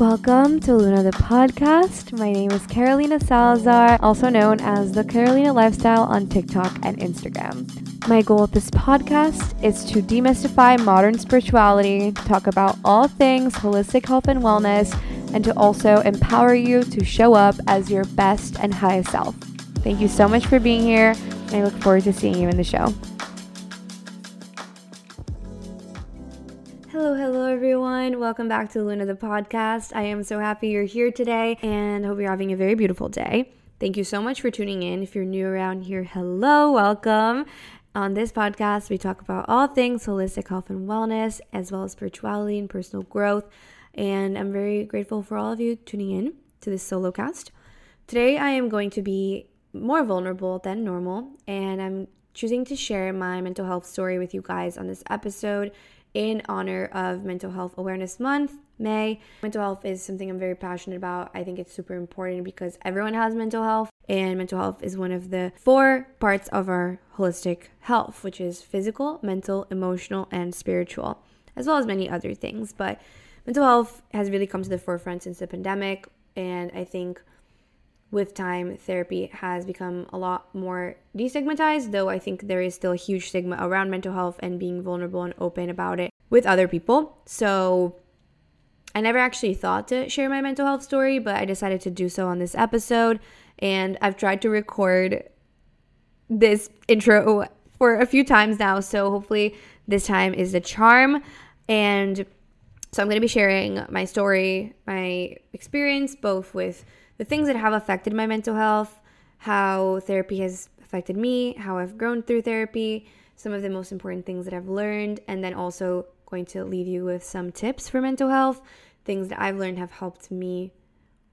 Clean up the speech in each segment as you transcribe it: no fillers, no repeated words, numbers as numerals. Welcome to Luna the Podcast. My name is Carolina Salazar, also known as the Carolina Lifestyle on TikTok and Instagram. My goal with this podcast is to demystify modern spirituality, talk about all things holistic health and wellness, and to also empower you to show up as your best and highest self. Thank you so much for being here, and I look forward to seeing you in the show. Hello everyone, welcome back to Luna the Podcast. I am so happy you're here today and hope you're having a very beautiful day. Thank you so much for tuning in. If you're new around here, hello, welcome. On this podcast, we talk about all things holistic health and wellness, as well as spirituality and personal growth. And I'm very grateful for all of you tuning in to this solo cast. Today, I am going to be more vulnerable than normal, and I'm choosing to share my mental health story with you guys on this episode. In honor of Mental Health Awareness Month, May. Mental health is something I'm very passionate about. I think it's super important because everyone has mental health, and mental health is one of the four parts of our holistic health, which is physical, mental, emotional, and spiritual, as well as many other things. But mental health has really come to the forefront since the pandemic, and I think with time, therapy has become a lot more destigmatized, though I think there is still a huge stigma around mental health and being vulnerable and open about it with other people. So I never actually thought to share my mental health story, but I decided to do so on this episode. And I've tried to record this intro for a few times now, so hopefully this time is the charm. And so I'm going to be sharing my story, my experience, both with the things that have affected my mental health, how therapy has affected me, how I've grown through therapy, some of the most important things that I've learned, and then also going to leave you with some tips for mental health, things that I've learned have helped me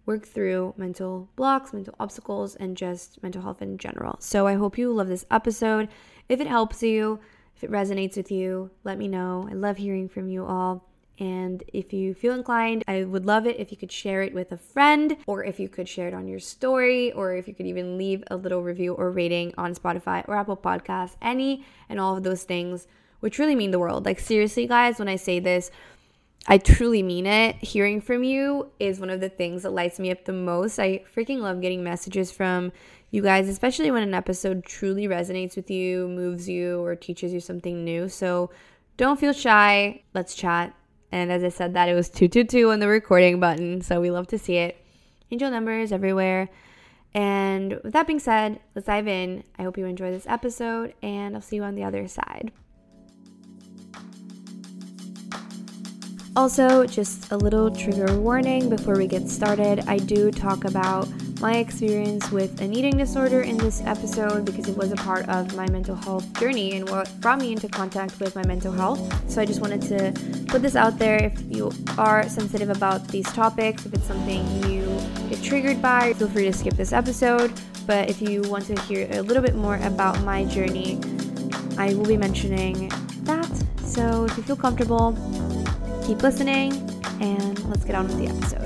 work through mental blocks, mental obstacles, and just mental health in general. So I hope you love this episode. If it helps you, if it resonates with you, let me know. I love hearing from you all. And if you feel inclined, I would love it if you could share it with a friend, or if you could share it on your story, or if you could even leave a little review or rating on Spotify or Apple Podcasts, any and all of those things, which really mean the world. Like, seriously, guys, when I say this, I truly mean it. Hearing from you is one of the things that lights me up the most. I freaking love getting messages from you guys, especially when an episode truly resonates with you, moves you, or teaches you something new. So don't feel shy. Let's chat. And as I said that, it was 222 on the recording button, so we love to see it. Angel numbers everywhere. And with that being said, let's dive in. I hope you enjoy this episode, and I'll see you on the other side. Also, just a little trigger warning before we get started. I do talk about my experience with an eating disorder in this episode because it was a part of my mental health journey and what brought me into contact with my mental health. So I just wanted to put this out there. If you are sensitive about these topics, if it's something you get triggered by, feel free to skip this episode. But if you want to hear a little bit more about my journey, I will be mentioning that. So if you feel comfortable, keep listening, and let's get on with the episode.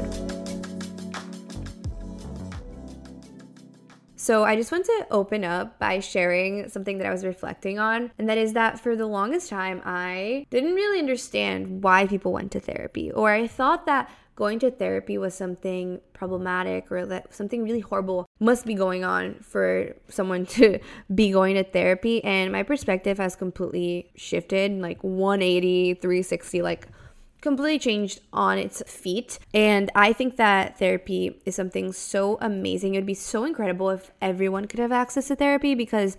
So I just want to open up by sharing something that I was reflecting on, and that is that for the longest time, I didn't really understand why people went to therapy, or I thought that going to therapy was something problematic or that something really horrible must be going on for someone to be going to therapy. And my perspective has completely shifted, like 180, 360, like completely changed on its feet. And I think that therapy is something so amazing. It would be so incredible if everyone could have access to therapy, because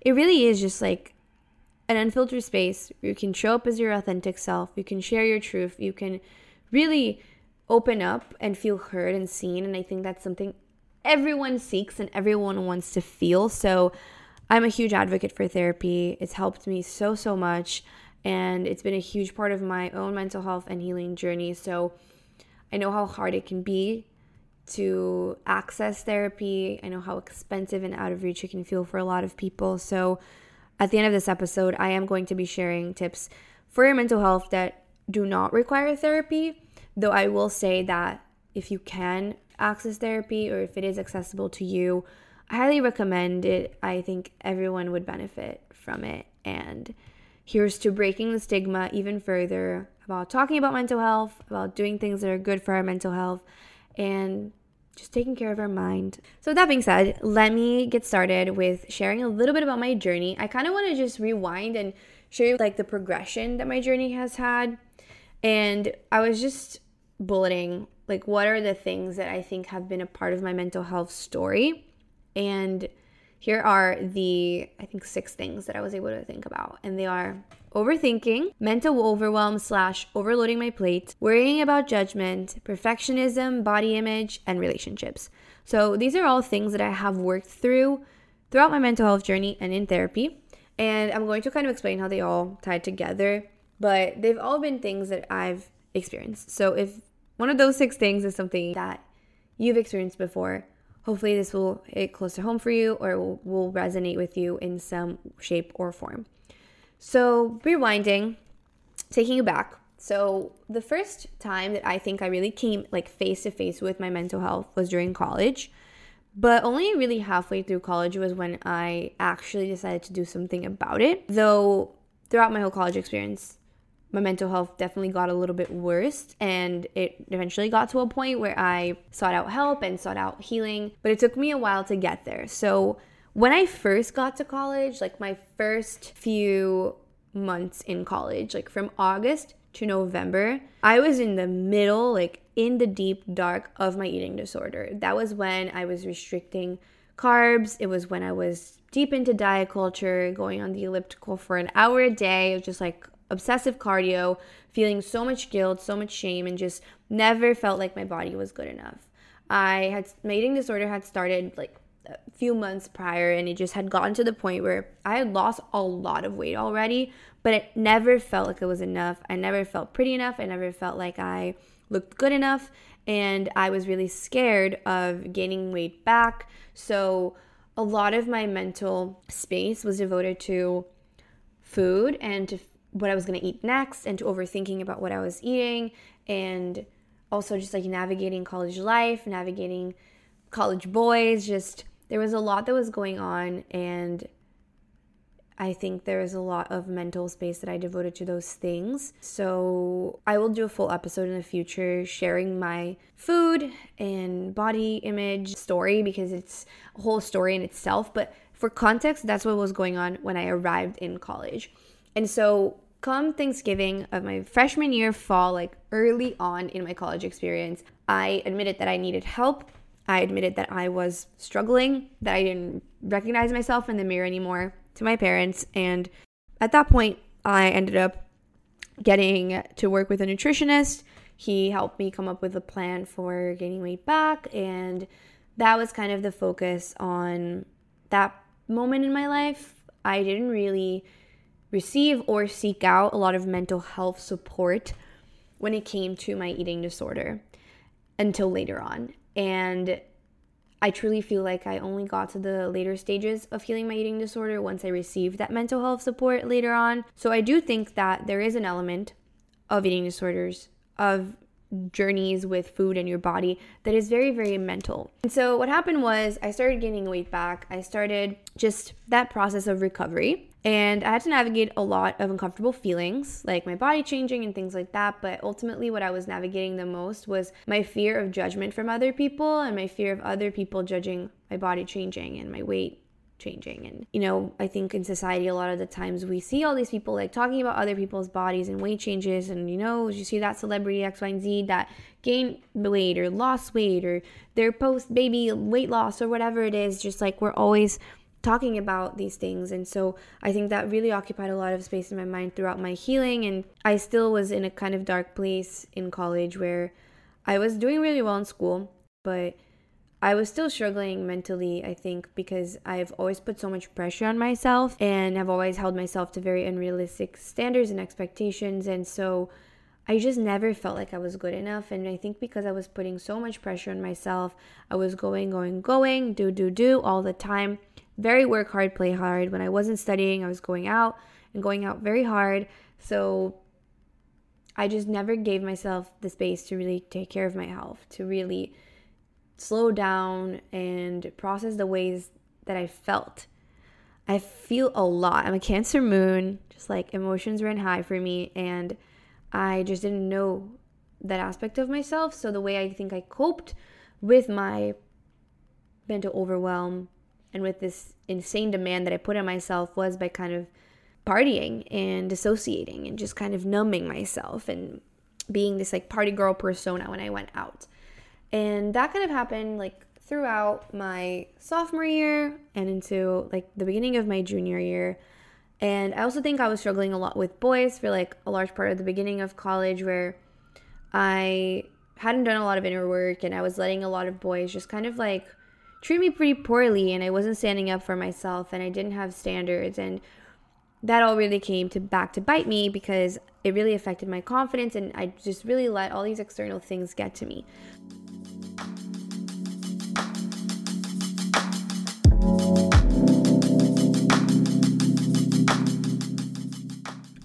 it really is just like an unfiltered space where you can show up as your authentic self, you can share your truth, you can really open up and feel heard and seen. And I think that's something everyone seeks and everyone wants to feel. So I'm a huge advocate for therapy. It's helped me so much. and it's been a huge part of my own mental health and healing journey. So I know how hard it can be to access therapy. I know how expensive and out of reach it can feel for a lot of people. So at the end of this episode, I am going to be sharing tips for your mental health that do not require therapy, though I will say that if you can access therapy or if it is accessible to you, I highly recommend it. I think everyone would benefit from it. And here's to breaking the stigma even further about talking about mental health, about doing things that are good for our mental health, and just taking care of our mind. So with that being said, let me get started with sharing a little bit about my journey. I kind of want to just rewind and show you like the progression that my journey has had. And I was just bulleting like what are the things that I think have been a part of my mental health story. And here are the, I think, 6 things that I was able to think about. And they are overthinking, mental overwhelm / overloading my plate, worrying about judgment, perfectionism, body image, and relationships. So these are all things that I have worked through throughout my mental health journey and in therapy. And I'm going to kind of explain how they all tie together, but they've all been things that I've experienced. So if one of those 6 things is something that you've experienced before, hopefully this will hit close to home for you or will resonate with you in some shape or form. So rewinding, taking you back. So the first time that I think I really came like face to face with my mental health was during college, but only really halfway through college was when I actually decided to do something about it. Though throughout my whole college experience, my mental health definitely got a little bit worse, and it eventually got to a point where I sought out help and sought out healing, but it took me a while to get there. So when I first got to college, like my first few months in college, like from August to November, I was in the middle, like in the deep dark of my eating disorder. That was when I was restricting carbs. It was when I was deep into diet culture, going on the elliptical for an hour a day. It was just like obsessive cardio, feeling so much guilt, so much shame, and just never felt like my body was good enough. My eating disorder had started like a few months prior, and it just had gotten to the point where I had lost a lot of weight already, but it never felt like it was enough. I never felt pretty enough. I never felt like I looked good enough, and I was really scared of gaining weight back. So a lot of my mental space was devoted to food and to what I was going to eat next and to overthinking about what I was eating, and also just like navigating college life, navigating college boys. Just there was a lot that was going on, and I think there is a lot of mental space that I devoted to those things. So I will do a full episode in the future sharing my food and body image story because it's a whole story in itself. But for context, that's what was going on when I arrived in college. And so come Thanksgiving of my freshman year fall, like early on in my college experience, I admitted that I needed help. I admitted that I was struggling, that I didn't recognize myself in the mirror anymore to my parents. And at that point, I ended up getting to work with a nutritionist. He helped me come up with a plan for gaining weight back. And that was kind of the focus on that moment in my life. I didn't really receive or seek out a lot of mental health support when it came to my eating disorder until later on. And I truly feel like I only got to the later stages of healing my eating disorder once I received that mental health support later on. So I do think that there is an element of eating disorders, of journeys with food and your body that is very, very mental. And so what happened was I started gaining weight back. I started just that process of recovery. And I had to navigate a lot of uncomfortable feelings, like my body changing and things like that. But ultimately, what I was navigating the most was my fear of judgment from other people and my fear of other people judging my body changing and my weight changing. And, you know, I think in society, a lot of the times we see all these people like talking about other people's bodies and weight changes. And, you know, you see that celebrity X, Y, and Z that gained weight or lost weight or their post-baby weight loss or whatever it is. Just like we're always talking about these things. And so I think that really occupied a lot of space in my mind throughout my healing. And I still was in a kind of dark place in college where I was doing really well in school, but I was still struggling mentally, I think, because I've always put so much pressure on myself and I've always held myself to very unrealistic standards and expectations. And so I just never felt like I was good enough. And I think because I was putting so much pressure on myself, I was going, do all the time. Very work hard, play hard. When I wasn't studying, I was going out and going out very hard. So I just never gave myself the space to really take care of my health, to really slow down and process the ways that I felt. I feel a lot. I'm a Cancer moon, just like emotions ran high for me, and I just didn't know that aspect of myself. So the way I think I coped with my mental overwhelm and with this insane demand that I put on myself was by kind of partying and dissociating and just kind of numbing myself and being this like party girl persona when I went out. And that kind of happened like throughout my sophomore year and into like the beginning of my junior year. And I also think I was struggling a lot with boys for like a large part of the beginning of college, where I hadn't done a lot of inner work and I was letting a lot of boys just kind of like treat me pretty poorly, and I wasn't standing up for myself and I didn't have standards. And that all really came back to bite me because it really affected my confidence and I just really let all these external things get to me.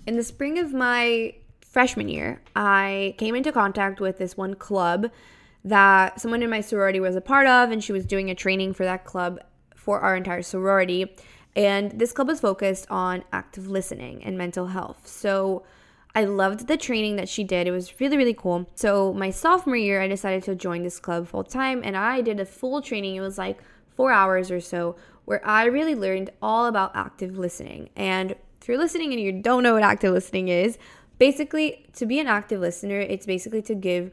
In the spring of my freshman year, I came into contact with this one club that someone in my sorority was a part of, and she was doing a training for that club for our entire sorority. And this club was focused on active listening and mental health. So I loved the training that she did. It was really, really cool. So my sophomore year, I decided to join this club full time, and I did a full training. It was like 4 hours or so, where I really learned all about active listening. And if you're listening and you don't know what active listening is, basically, to be an active listener, it's basically to give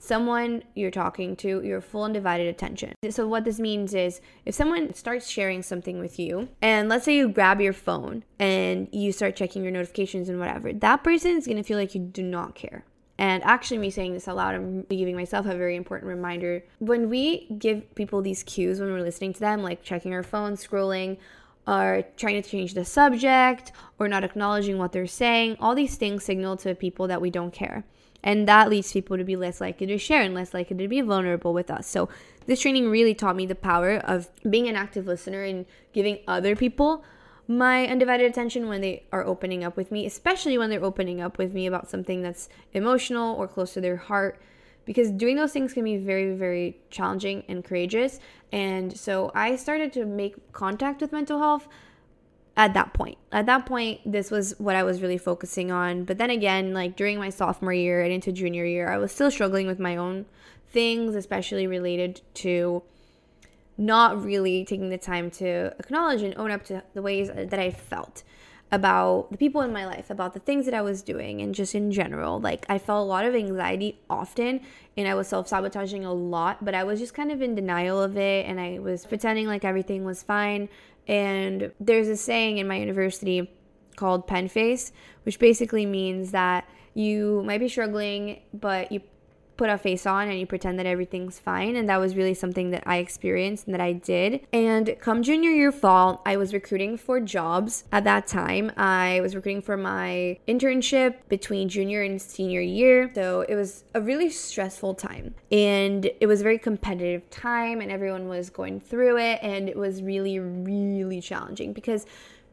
someone you're talking to your full and divided attention. So what this means is, if someone starts sharing something with you, and let's say you grab your phone and you start checking your notifications and whatever, that person is going to feel like you do not care. And actually, me saying this out loud, I'm giving myself a very important reminder. When we give people these cues when we're listening to them, like checking our phone, scrolling, or trying to change the subject, or not acknowledging what they're saying, all these things signal to people that we don't care. And that leads people to be less likely to share and less likely to be vulnerable with us. So this training really taught me the power of being an active listener and giving other people my undivided attention when they are opening up with me, especially when they're opening up with me about something that's emotional or close to their heart, because doing those things can be very, very challenging and courageous. And so I started to make contact with mental health At that point, this was what I was really focusing on. But then again, like during my sophomore year and into junior year, I was still struggling with my own things, especially related to not really taking the time to acknowledge and own up to the ways that I felt about the people in my life, about the things that I was doing, and just in general. Like, I felt a lot of anxiety often, and I was self-sabotaging a lot, but I was just kind of in denial of it, and I was pretending like everything was fine. And there's a saying in my university called pen face, which basically means that you might be struggling, but you put a face on and you pretend that everything's fine. And that was really something that I experienced and that I did. And come junior year fall, I was recruiting for jobs. At that time, I was recruiting for my internship between junior and senior year. So it was a really stressful time, and it was a very competitive time, and everyone was going through it, and it was really, really challenging because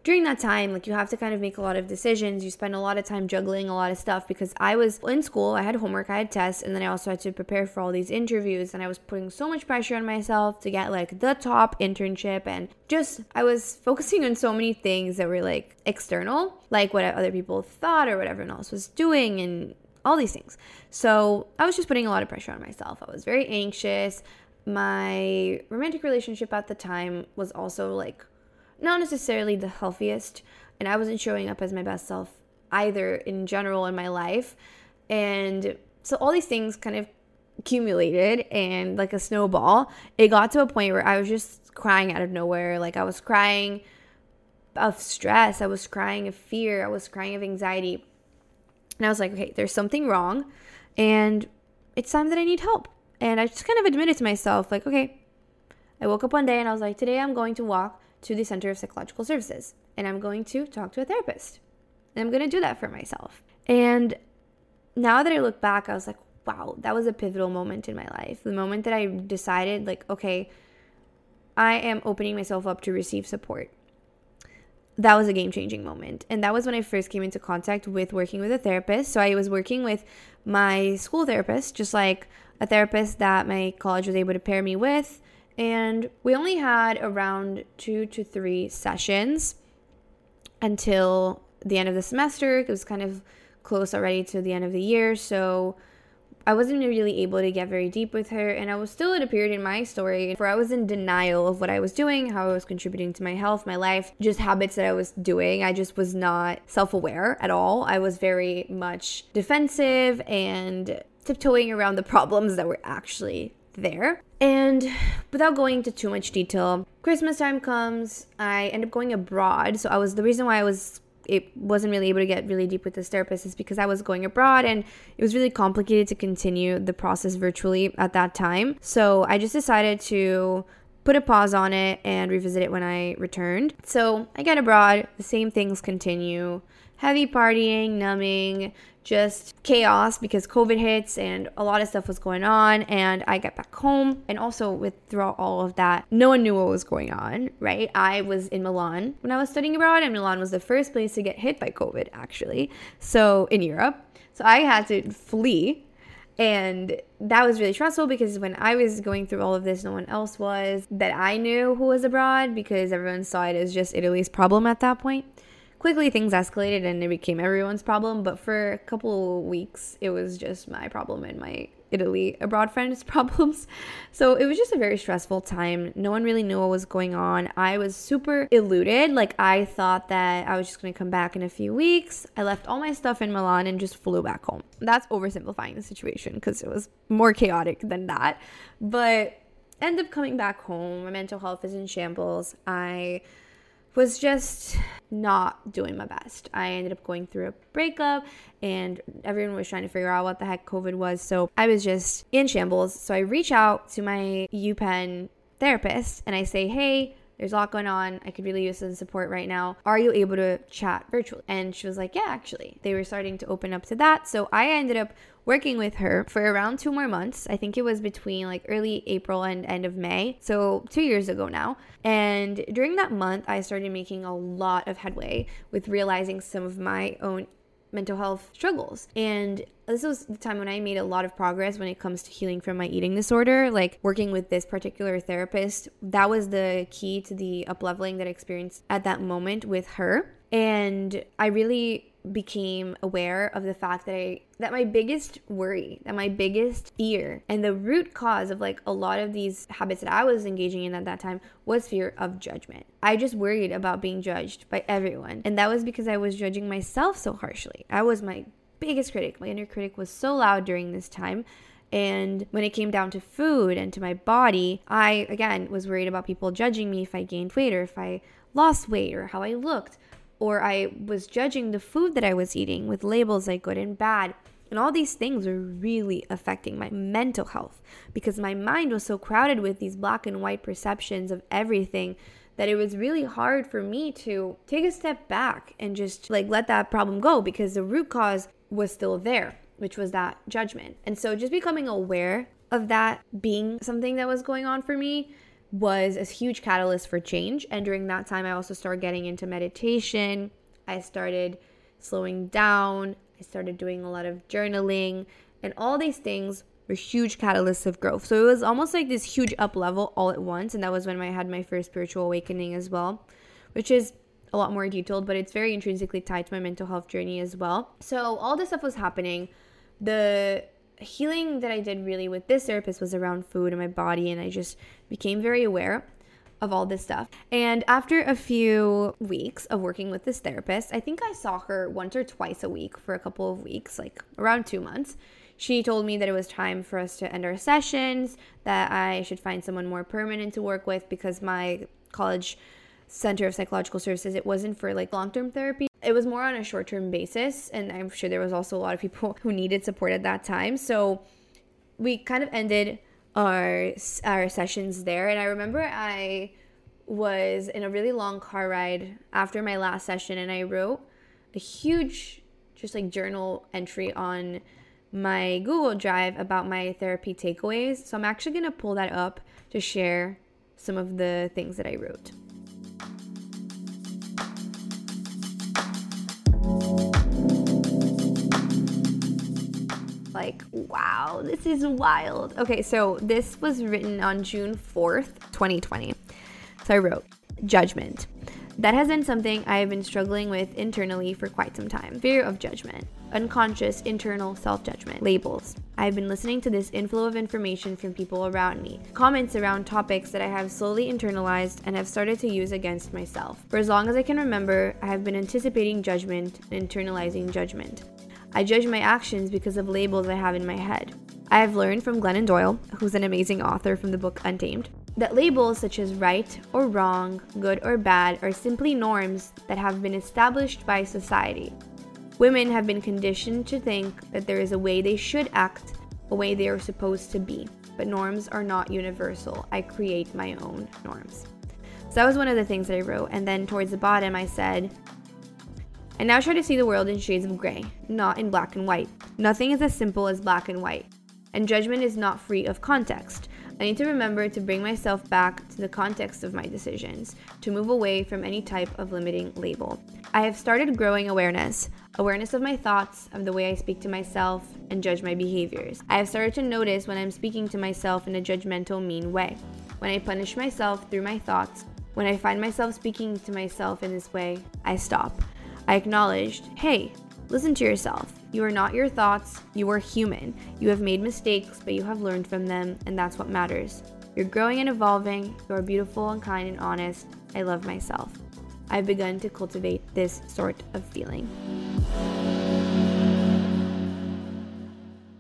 during that time, like, you have to kind of make a lot of decisions. You spend a lot of time juggling a lot of stuff because I was in school, I had homework, I had tests, and then I also had to prepare for all these interviews, and I was putting so much pressure on myself to get like the top internship, and just I was focusing on so many things that were like external, like what other people thought or what everyone else was doing and all these things. So I was just putting a lot of pressure on myself. I was very anxious. My romantic relationship at the time was also like not necessarily the healthiest, and I wasn't showing up as my best self either in general in my life. And so all these things kind of accumulated, and like a snowball, it got to a point where I was just crying out of nowhere. Like, I was crying of stress, I was crying of fear, I was crying of anxiety, and I was like, okay, there's something wrong, and it's time that I need help. And I just kind of admitted to myself, like, okay, I woke up one day and I was like, today I'm going to walk to the Center of Psychological Services and I'm going to talk to a therapist. And I'm going to do that for myself. And now that I look back, I was like, wow, that was a pivotal moment in my life. The moment that I decided, like, okay, I am opening myself up to receive support. That was a game-changing moment. And that was when I first came into contact with working with a therapist. So I was working with my school therapist, just like a therapist that my college was able to pair me with. And we only had around 2 to 3 sessions until the end of the semester. It was kind of close already to the end of the year. So I wasn't really able to get very deep with her. And I was still at a period in my story where I was in denial of what I was doing, how I was contributing to my health, my life, just habits that I was doing. I just was not self-aware at all. I was very much defensive and tiptoeing around the problems that were actually there. And without going into too much detail, Christmas time comes, I end up going abroad. So the reason why it wasn't really able to get really deep with this therapist is because I was going abroad and it was really complicated to continue the process virtually at that time. So I just decided to put a pause on it and revisit it when I returned. So I get abroad, the same things continue. Heavy partying, numbing, just chaos because COVID hits and a lot of stuff was going on. And I got back home. And also throughout all of that, no one knew what was going on, right? I was in Milan when I was studying abroad, and Milan was the first place to get hit by COVID, actually. So in Europe. So I had to flee. And that was really stressful because when I was going through all of this, no one else was that I knew who was abroad because everyone saw it as just Italy's problem at that point. Quickly, things escalated and it became everyone's problem. But for a couple of weeks, it was just my problem and my Italy abroad friend's problems. So it was just a very stressful time. No one really knew what was going on. I was super eluded. Like, I thought that I was just going to come back in a few weeks. I left all my stuff in Milan and just flew back home. That's oversimplifying the situation because it was more chaotic than that. But end up coming back home. My mental health is in shambles. I was just not doing my best. I ended up going through a breakup and everyone was trying to figure out what the heck COVID was. So I was just in shambles. So I reach out to my UPenn therapist and I say, hey, there's a lot going on. I could really use some support right now. Are you able to chat virtually? And she was like, yeah, actually. They were starting to open up to that. So I ended up working with her for around 2 more months. I think it was between like early April and end of May. So 2 years ago now. And during that month, I started making a lot of headway with realizing some of my own mental health struggles. And this was the time when I made a lot of progress when it comes to healing from my eating disorder. Like, working with this particular therapist, that was the key to the up-leveling that I experienced at that moment with her. And I really became aware of the fact that my biggest worry, that my biggest fear, and the root cause of like a lot of these habits that I was engaging in at that time was fear of judgment. I just worried about being judged by everyone. And that was because I was judging myself so harshly. I was my biggest critic. My inner critic was so loud during this time. And when it came down to food and to my body, I, again, was worried about people judging me if I gained weight or if I lost weight or how I looked. Or I was judging the food that I was eating with labels like good and bad. And all these things were really affecting my mental health because my mind was so crowded with these black and white perceptions of everything that it was really hard for me to take a step back and just like let that problem go because the root cause was still there, which was that judgment. And so just becoming aware of that being something that was going on for me was a huge catalyst for change. And during that time, I also started getting into meditation. I started slowing down. I started doing a lot of journaling. And all these things were huge catalysts of growth. So it was almost like this huge up level all at once. And that was when I had my first spiritual awakening as well, which is a lot more detailed, but it's very intrinsically tied to my mental health journey as well. So all this stuff was happening. The healing that I did really with this therapist was around food and my body, and I just became very aware of all this stuff. And after a few weeks of working with this therapist, I think I saw her once or twice a week for a couple of weeks, like around 2 months. She told me that it was time for us to end our sessions, that I should find someone more permanent to work with because my college Center of Psychological Services, it wasn't for like long-term therapy. It was more on a short-term basis, and I'm sure there was also a lot of people who needed support at that time. So we kind of ended our sessions there. And I remember I was in a really long car ride after my last session, and I wrote a huge just like journal entry on my Google Drive about my therapy takeaways. So I'm actually going to pull that up to share some of the things that I wrote. Like, wow, this is wild. Okay, so this was written on June 4th, 2020. So I wrote, judgment. That has been something I have been struggling with internally for quite some time. Fear of judgment. Unconscious internal self-judgment. Labels. I have been listening to this inflow of information from people around me. Comments around topics that I have slowly internalized and have started to use against myself. For as long as I can remember, I have been anticipating judgment and internalizing judgment. I judge my actions because of labels I have in my head. I have learned from Glennon Doyle, who's an amazing author from the book Untamed, that labels such as right or wrong, good or bad, are simply norms that have been established by society. Women have been conditioned to think that there is a way they should act, a way they are supposed to be. But norms are not universal. I create my own norms. So that was one of the things that I wrote. And then towards the bottom, I said, I now try to see the world in shades of gray, not in black and white. Nothing is as simple as black and white, and judgment is not free of context. I need to remember to bring myself back to the context of my decisions, to move away from any type of limiting label. I have started growing awareness of my thoughts, of the way I speak to myself, and judge my behaviors. I have started to notice when I'm speaking to myself in a judgmental, mean way, when I punish myself through my thoughts. When I find myself speaking to myself in this way, I stop. I acknowledged, hey, listen to yourself. You are not your thoughts. You are human. You have made mistakes, but you have learned from them, and that's what matters. You're growing and evolving. You are beautiful and kind and honest. I love myself. I've begun to cultivate this sort of feeling.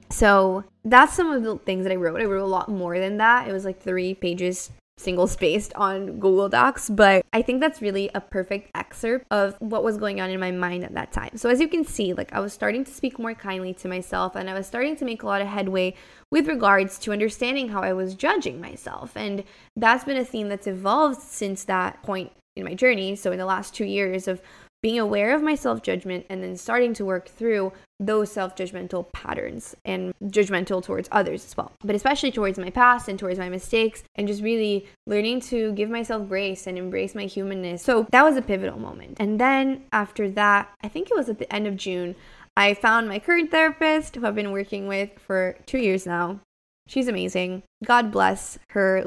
So that's some of the things that I wrote. I wrote a lot more than that. It was like 3 pages single-spaced on Google Docs, but I think that's really a perfect excerpt of what was going on in my mind at that time. So as you can see, like, I was starting to speak more kindly to myself, and I was starting to make a lot of headway with regards to understanding how I was judging myself. And that's been a theme that's evolved since that point in my journey. So in the last 2 years of being aware of my self-judgment and then starting to work through those self-judgmental patterns and judgmental towards others as well, but especially towards my past and towards my mistakes, and just really learning to give myself grace and embrace my humanness. So that was a pivotal moment. And then after that, I think it was at the end of June, I found my current therapist, who I've been working with for 2 years now. She's amazing. God bless her.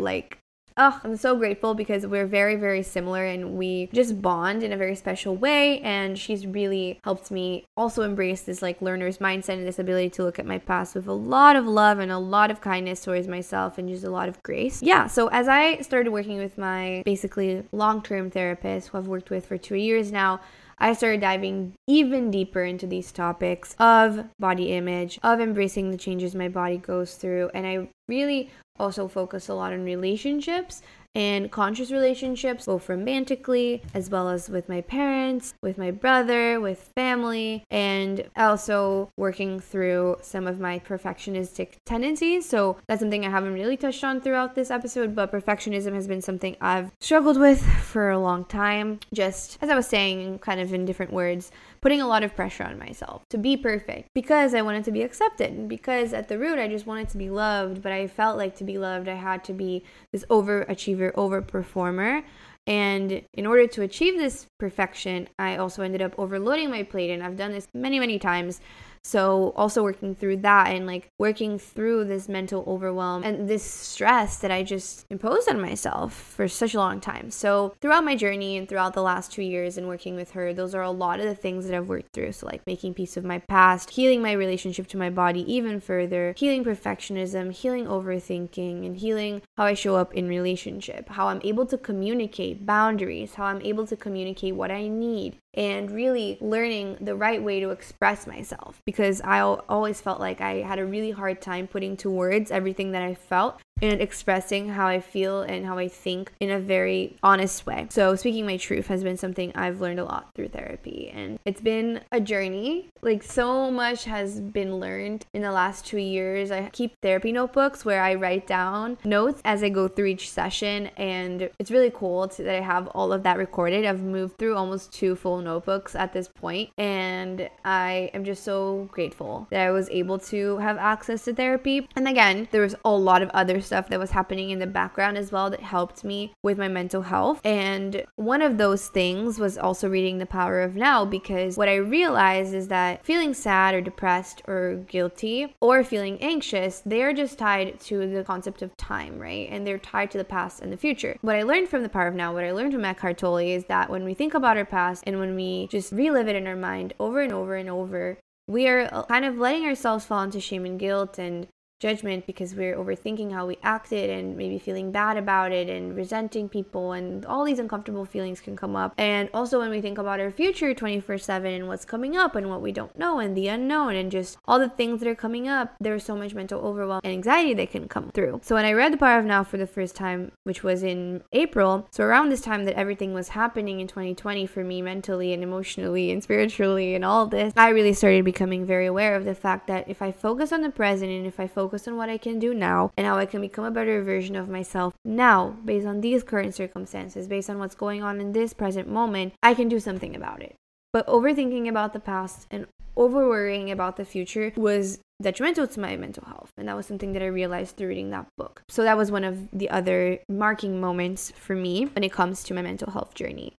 I'm so grateful because we're very, very similar, and we just bond in a very special way. And she's really helped me also embrace this like learner's mindset and this ability to look at my past with a lot of love and a lot of kindness towards myself, and just a lot of grace. Yeah. So as I started working with my basically long-term therapist, who I've worked with for 2 years now, I started diving even deeper into these topics of body image, of embracing the changes my body goes through. And I really also focus a lot on relationships and conscious relationships, both romantically as well as with my parents, with my brother, with family, and also working through some of my perfectionistic tendencies. So that's something I haven't really touched on throughout this episode, but perfectionism has been something I've struggled with for a long time. Just as I was saying, kind of in different words, putting a lot of pressure on myself to be perfect because I wanted to be accepted, because at the root I just wanted to be loved. But I felt like to be loved I had to be this overachiever, overperformer, and in order to achieve this perfection I also ended up overloading my plate, and I've done this many times. So also working through that, and like working through this mental overwhelm and this stress that I just imposed on myself for such a long time. So throughout my journey and throughout the last 2 years and working with her, those are a lot of the things that I've worked through. So like making peace of my past, healing my relationship to my body even further, healing perfectionism, healing overthinking, and healing how I show up in relationship, how I'm able to communicate boundaries, how I'm able to communicate what I need, and really learning the right way to express myself, because I always felt like I had a really hard time putting to words everything that I felt. and expressing how I feel and how I think in a very honest way. So speaking my truth has been something I've learned a lot through therapy, and it's been a journey. Like, so much has been learned in the last 2 years. I keep therapy notebooks where I write down notes as I go through each session, and it's really cool that I have all of that recorded. I've moved through almost 2 full notebooks at this point, and I am just so grateful that I was able to have access to therapy. And again, there was a lot of other stuff that was happening in the background as well that helped me with my mental health, and one of those things was also reading The Power of Now, because what I realized is that feeling sad or depressed or guilty or feeling anxious, they are just tied to the concept of time, right? And they're tied to the past and the future. What I learned from The Power of Now, what I learned from Eckhart Tolle, is that when we think about our past and when we just relive it in our mind over and over and over, we are kind of letting ourselves fall into shame and guilt and judgment because we're overthinking how we acted and maybe feeling bad about it and resenting people, and all these uncomfortable feelings can come up. And also when we think about our future 24/7 and what's coming up and what we don't know and the unknown and just all the things that are coming up, there's so much mental overwhelm and anxiety that can come through. So when I read The Power of Now for the first time, which was in April, so around this time that everything was happening in 2020 for me mentally and emotionally and spiritually and all this, I really started becoming very aware of the fact that if I focus on the present and if I focus on what I can do now and how I can become a better version of myself now based on these current circumstances, based on what's going on in this present moment, I can do something about it. But overthinking about the past and over-worrying about the future was detrimental to my mental health, and that was something that I realized through reading that book. So that was one of the other marking moments for me when it comes to my mental health journey.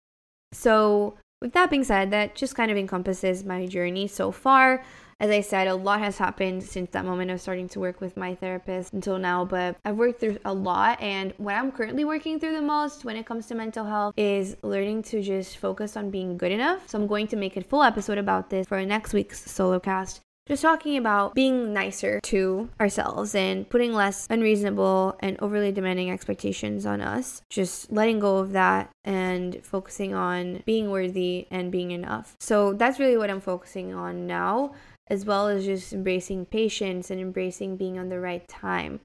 So with that being said, that just kind of encompasses my journey so far. As I said, a lot has happened since that moment of starting to work with my therapist until now, but I've worked through a lot. And what I'm currently working through the most when it comes to mental health is learning to just focus on being good enough. So I'm going to make a full episode about this for next week's solo cast. Just talking about being nicer to ourselves and putting less unreasonable and overly demanding expectations on us. Just letting go of that and focusing on being worthy and being enough. So that's really what I'm focusing on now, as well as just embracing patience and embracing being on the right time.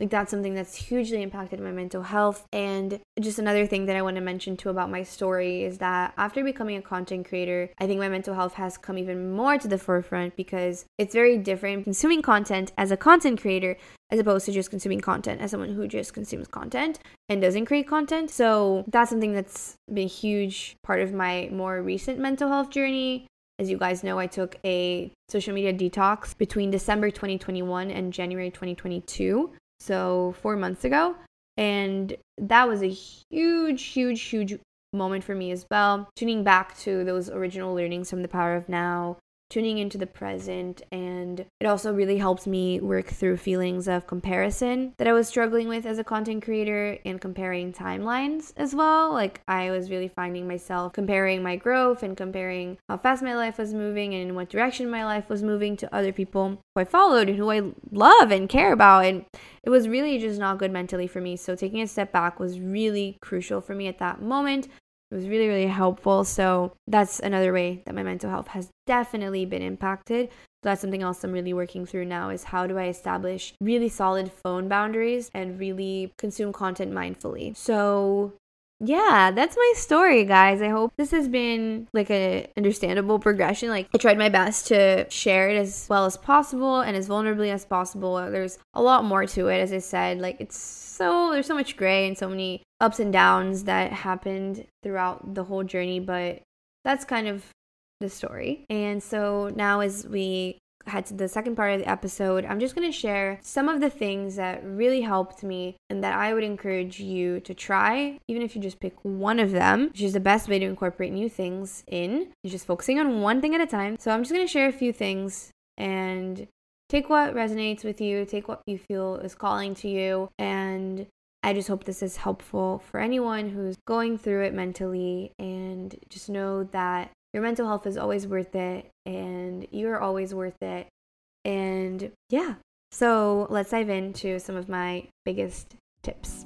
Like, that's something that's hugely impacted my mental health. And just another thing that I want to mention too about my story is that after becoming a content creator, I think my mental health has come even more to the forefront, because it's very different consuming content as a content creator as opposed to just consuming content as someone who just consumes content and doesn't create content. So that's something that's been a huge part of my more recent mental health journey. As you guys know, I took a social media detox between December 2021 and January 2022. So 4 months ago, and that was a huge moment for me as well. Tuning back to those original learnings from The Power of Now, tuning into the present, and it also really helped me work through feelings of comparison that I was struggling with as a content creator, and comparing timelines as well. Like, I was really finding myself comparing my growth and comparing how fast my life was moving and in what direction my life was moving to other people who I followed and who I love and care about, and it was really just not good mentally for me. So taking a step back was really crucial for me at that moment. It was really, really helpful. So that's another way that my mental health has definitely been impacted. So that's something else I'm really working through now, is how do I establish really solid phone boundaries and really consume content mindfully. So yeah, that's my story, guys. I hope this has been like an understandable progression. Like, I tried my best to share it as well as possible and as vulnerably as possible. There's a lot more to it, as I said. Like, there's so much gray and so many ups and downs that happened throughout the whole journey, but that's kind of the story. And so now, as we head to the second part of the episode, I'm just going to share some of the things that really helped me and that I would encourage you to try, even if you just pick one of them, which is the best way to incorporate new things in. You're just focusing on one thing at a time. So I'm just going to share a few things, and take what resonates with you, take what you feel is calling to you, and I just hope this is helpful for anyone who's going through it mentally. And just know that your mental health is always worth it, and you're always worth it. And yeah, so let's dive into some of my biggest tips.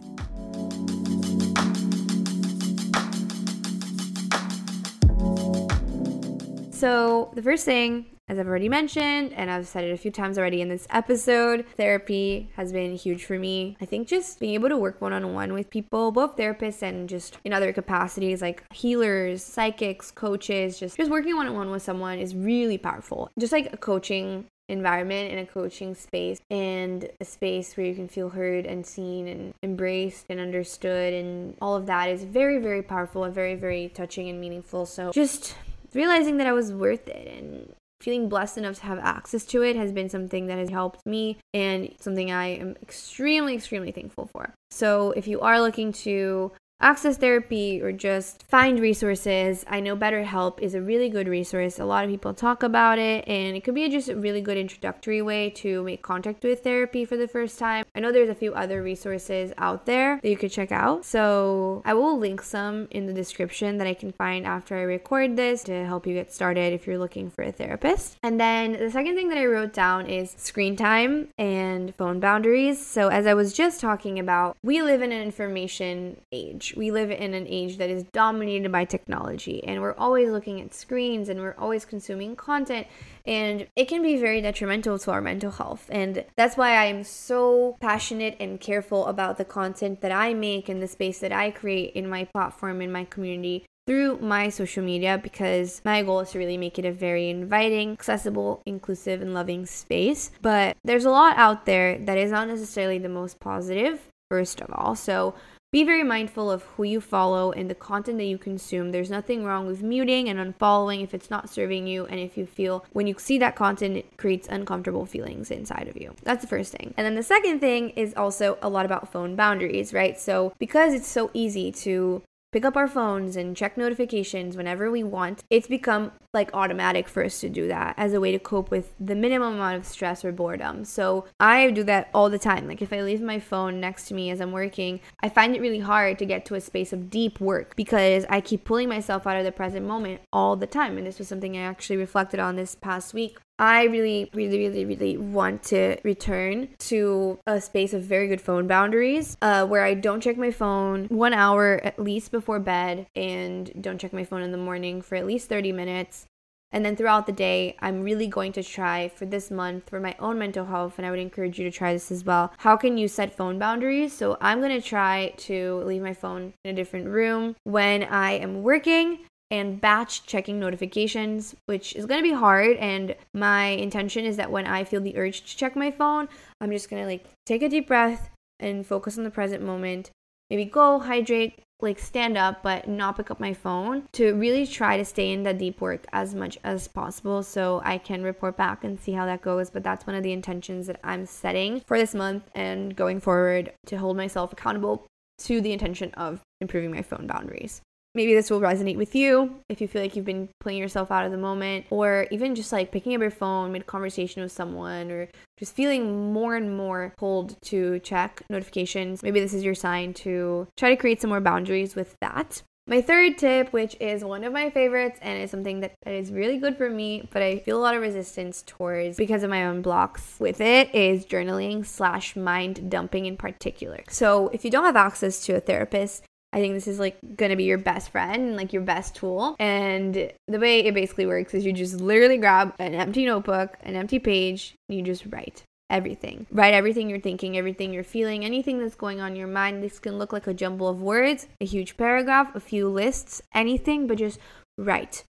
So the first thing As I've already mentioned, and I've said it a few times already in this episode, therapy has been huge for me. I think just being able to work one-on-one with people, both therapists and just in other capacities like healers, psychics, coaches, just working one-on-one with someone is really powerful. Just like a coaching environment and a coaching space and a space where you can feel heard and seen and embraced and understood, and all of that is very, very powerful and very, very touching and meaningful. So just realizing that I was worth it and feeling blessed enough to have access to it has been something that has helped me and something I am extremely, extremely thankful for. So if you are looking to access therapy or just find resources, I know BetterHelp is a really good resource. A lot of people talk about it, and it could be just a really good introductory way to make contact with therapy for the first time. I know there's a few other resources out there that you could check out, so I will link some in the description that I can find after I record this to help you get started if you're looking for a therapist. And then the second thing that I wrote down is screen time and phone boundaries. So as I was just talking about, we live in an information age. We live in an age that is dominated by technology, and we're always looking at screens and we're always consuming content, and it can be very detrimental to our mental health. And that's why I am so passionate and careful about the content that I make and the space that I create in my platform, in my community, through my social media, because my goal is to really make it a very inviting, accessible, inclusive, and loving space. But there's a lot out there that is not necessarily the most positive, first of all. So be very mindful of who you follow and the content that you consume. There's nothing wrong with muting and unfollowing if it's not serving you, and if you feel when you see that content, it creates uncomfortable feelings inside of you. That's the first thing. And then the second thing is also a lot about phone boundaries, right? So because it's so easy to pick up our phones and check notifications whenever we want, it's become like automatic for us to do that as a way to cope with the minimum amount of stress or boredom. So I do that all the time. Like if I leave my phone next to me as I'm working, I find it really hard to get to a space of deep work because I keep pulling myself out of the present moment all the time. And this was something I actually reflected on this past week. I really, really, really, really want to return to a space of very good phone boundaries where I don't check my phone 1 hour at least before bed, and don't check my phone in the morning for at least 30 minutes. And then throughout the day, I'm really going to try for this month, for my own mental health, and I would encourage you to try this as well. How can you set phone boundaries? So I'm going to try to leave my phone in a different room when I am working, and batch checking notifications, which is gonna be hard. And my intention is that when I feel the urge to check my phone, I'm just gonna like take a deep breath and focus on the present moment. Maybe go hydrate, like stand up, but not pick up my phone, to really try to stay in that deep work as much as possible so I can report back and see how that goes. But that's one of the intentions that I'm setting for this month and going forward, to hold myself accountable to the intention of improving my phone boundaries. Maybe this will resonate with you if you feel like you've been pulling yourself out of the moment, or even just like picking up your phone mid-conversation with someone, or just feeling more and more pulled to check notifications. Maybe this is your sign to try to create some more boundaries with that. My third tip, which is one of my favorites and is something that is really good for me, but I feel a lot of resistance towards because of my own blocks with it, is journaling/mind dumping in particular. So if you don't have access to a therapist, I think this is like gonna be your best friend and like your best tool. And the way it basically works is you just literally grab an empty notebook, an empty page, and you just write everything. Write everything you're thinking, everything you're feeling, anything that's going on in your mind. This can look like a jumble of words, a huge paragraph, a few lists, anything, but just write.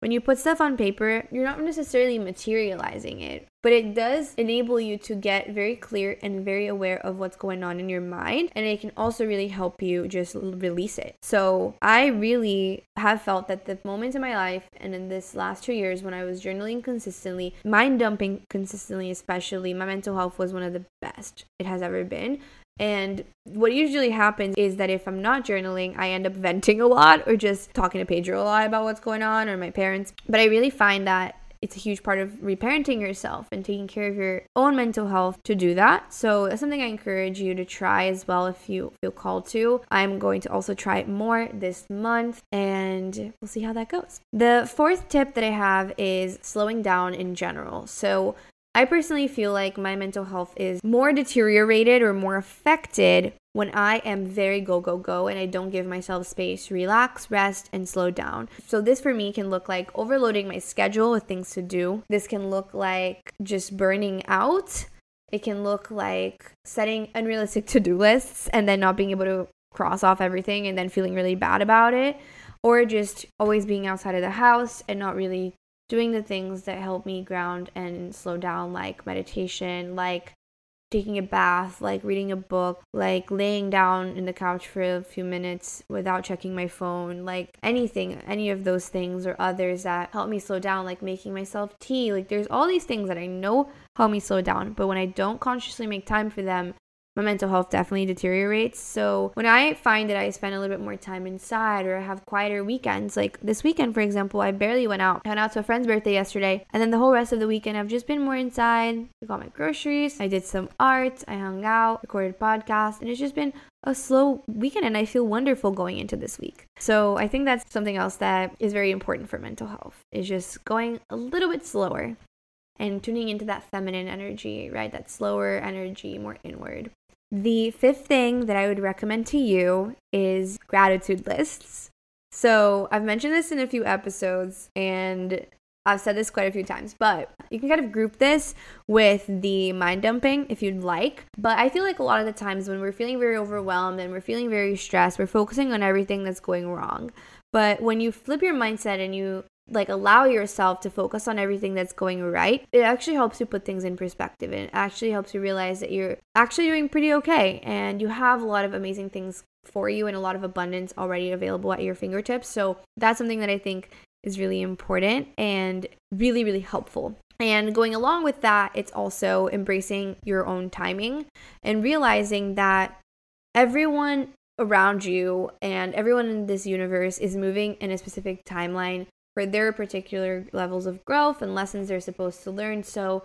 When you put stuff on paper, you're not necessarily materializing it, but it does enable you to get very clear and very aware of what's going on in your mind, and it can also really help you just release it. So I really have felt that the moments in my life and in this last 2 years when I was journaling consistently, mind dumping consistently especially, my mental health was one of the best it has ever been. And what usually happens is that if I'm not journaling, I end up venting a lot, or just talking to Pedro a lot about what's going on, or my parents. But I really find that it's a huge part of reparenting yourself and taking care of your own mental health to do that. So that's something I encourage you to try as well if you feel called to. I'm going to also try it more this month, and we'll see how that goes. The fourth tip that I have is slowing down in general. So I personally feel like my mental health is more deteriorated or more affected when I am very go, go, go, and I don't give myself space, relax, rest, and slow down. So this for me can look like overloading my schedule with things to do. This can look like just burning out. It can look like setting unrealistic to-do lists and then not being able to cross off everything and then feeling really bad about it. Or just always being outside of the house and not really doing the things that help me ground and slow down, like meditation, like taking a bath, like reading a book, like laying down in the couch for a few minutes without checking my phone, like anything, any of those things or others that help me slow down, like making myself tea. Like there's all these things that I know help me slow down, but when I don't consciously make time for them, my mental health definitely deteriorates. So when I find that I spend a little bit more time inside or I have quieter weekends, like this weekend, for example, I barely went out. I went out to a friend's birthday yesterday. And then the whole rest of the weekend, I've just been more inside. I got my groceries. I did some art. I hung out, recorded podcasts. And it's just been a slow weekend. And I feel wonderful going into this week. So I think that's something else that is very important for mental health, is just going a little bit slower and tuning into that feminine energy, right? That slower energy, more inward. The fifth thing that I would recommend to you is gratitude lists. So I've mentioned this in a few episodes and I've said this quite a few times, but you can kind of group this with the mind dumping if you'd like. But I feel like a lot of the times when we're feeling very overwhelmed and we're feeling very stressed, we're focusing on everything that's going wrong. But when you flip your mindset and you like allow yourself to focus on everything that's going right, it actually helps you put things in perspective, and it actually helps you realize that you're actually doing pretty okay and you have a lot of amazing things for you and a lot of abundance already available at your fingertips. So that's something that I think is really important and really, really helpful. And going along with that, it's also embracing your own timing and realizing that everyone around you and everyone in this universe is moving in a specific timeline for their particular levels of growth and lessons they're supposed to learn. So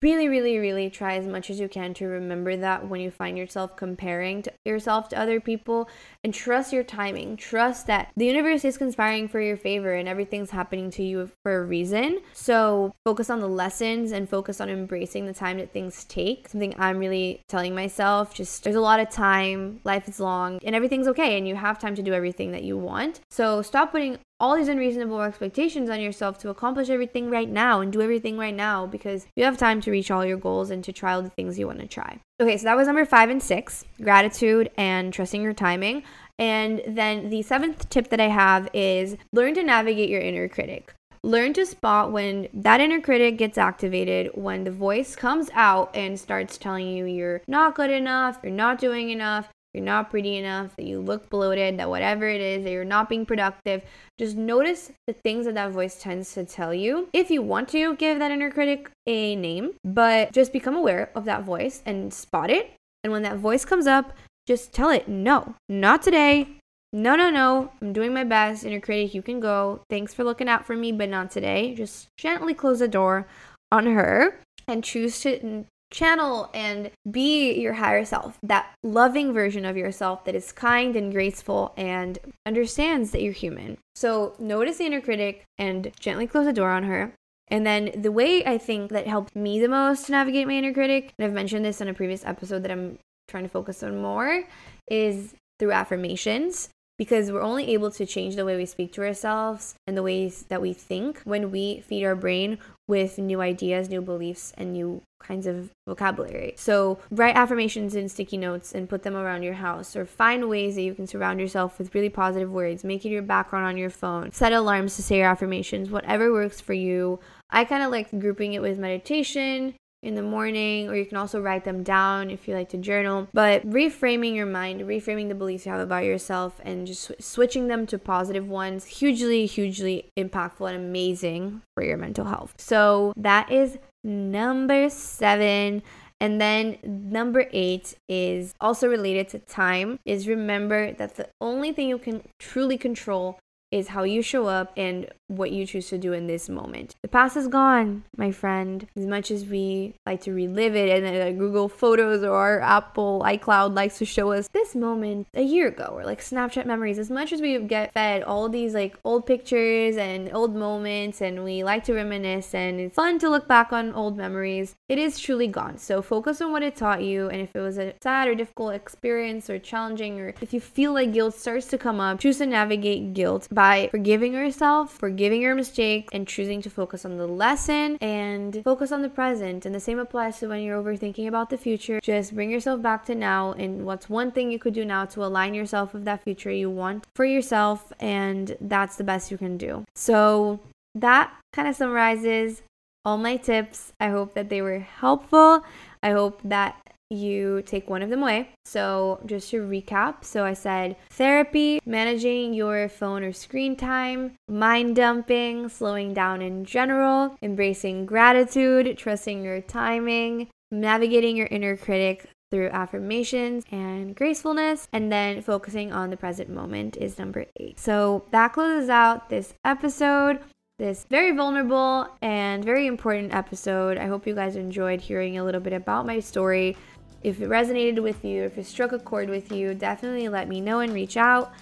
really, really, really try as much as you can to remember that when you find yourself comparing yourself to other people, and trust your timing. Trust that the universe is conspiring for your favor and everything's happening to you for a reason. So focus on the lessons and focus on embracing the time that things take. Something I'm really telling myself, just there's a lot of time, life is long, and everything's okay, and you have time to do everything that you want. So stop putting all these unreasonable expectations on yourself to accomplish everything right now and do everything right now, because you have time to reach all your goals and to try all the things you want to try. Okay, so that was number 5 and 6, gratitude and trusting your timing. And then the 7th tip that I have is learn to navigate your inner critic. Learn to spot when that inner critic gets activated, when the voice comes out and starts telling you you're not good enough, you're not doing enough, you're not pretty enough, that you look bloated, that whatever it is, that you're not being productive. Just notice the things that that voice tends to tell you. If you want to, give that inner critic a name, but just become aware of that voice and spot it. And when that voice comes up, just tell it, no, not today. No, I'm doing my best. Inner critic, you can go. Thanks for looking out for me, but not today. Just gently close the door on her and choose to channel and be your higher self, that loving version of yourself that is kind and graceful and understands that you're human. So notice the inner critic and gently close the door on her. And then the way I think that helped me the most to navigate my inner critic, and I've mentioned this in a previous episode that I'm trying to focus on more, is through affirmations. Because we're only able to change the way we speak to ourselves and the ways that we think when we feed our brain with new ideas, new beliefs, and new kinds of vocabulary. So write affirmations in sticky notes and put them around your house, or find ways that you can surround yourself with really positive words. Make it your background on your phone. Set alarms to say your affirmations, whatever works for you. I kind of like grouping it with meditation in the morning, or you can also write them down if you like to journal. But reframing your mind, reframing the beliefs you have about yourself, and just switching them to positive ones, hugely, hugely impactful and amazing for your mental health. So that is number 7. And then number 8 is also related to time, is remember that the only thing you can truly control is how you show up and what you choose to do in this moment. The past is gone, my friend. As much as we like to relive it and Google Photos or our Apple iCloud likes to show us this moment a year ago or like Snapchat memories, as much as we get fed all these like old pictures and old moments and we like to reminisce and it's fun to look back on old memories, it is truly gone. So focus on what it taught you, and if it was a sad or difficult experience or challenging, or if you feel like guilt starts to come up, choose to navigate guilt by forgiving yourself, forgiving your mistakes, and choosing to focus on the lesson and focus on the present. And the same applies to when you're overthinking about the future. Just bring yourself back to now, and what's one thing you could do now to align yourself with that future you want for yourself, and that's the best you can do. So that kind of summarizes all my tips. I hope that they were helpful. I hope that you take one of them away. So just to recap, so I said therapy, managing your phone or screen time, mind dumping, slowing down in general, embracing gratitude, trusting your timing, navigating your inner critic through affirmations and gracefulness, and then focusing on the present moment is number 8. So that closes out this episode. This very vulnerable and very important episode. I hope you guys enjoyed hearing a little bit about my story. If it resonated with you, if it struck a chord with you, definitely let me know and reach out.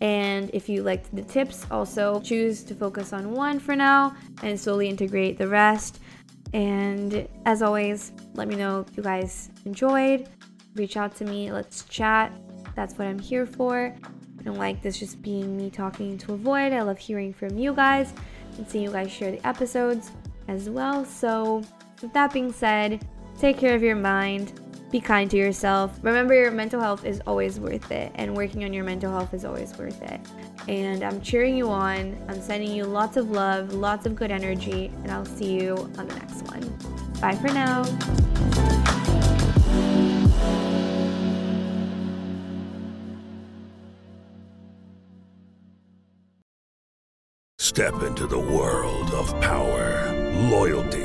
And if you liked the tips, also choose to focus on one for now and slowly integrate the rest. And as always, let me know if you guys enjoyed. Reach out to me, let's chat. That's what I'm here for. I don't like this just being me talking to a void. I love hearing from you guys and seeing you guys share the episodes as well. So with that being said, take care of your mind, be kind to yourself. Remember, your mental health is always worth it, and working on your mental health is always worth it. And I'm cheering you on. I'm sending you lots of love, lots of good energy, and I'll see you on the next one. Bye for now. Step into the world of power, loyalty,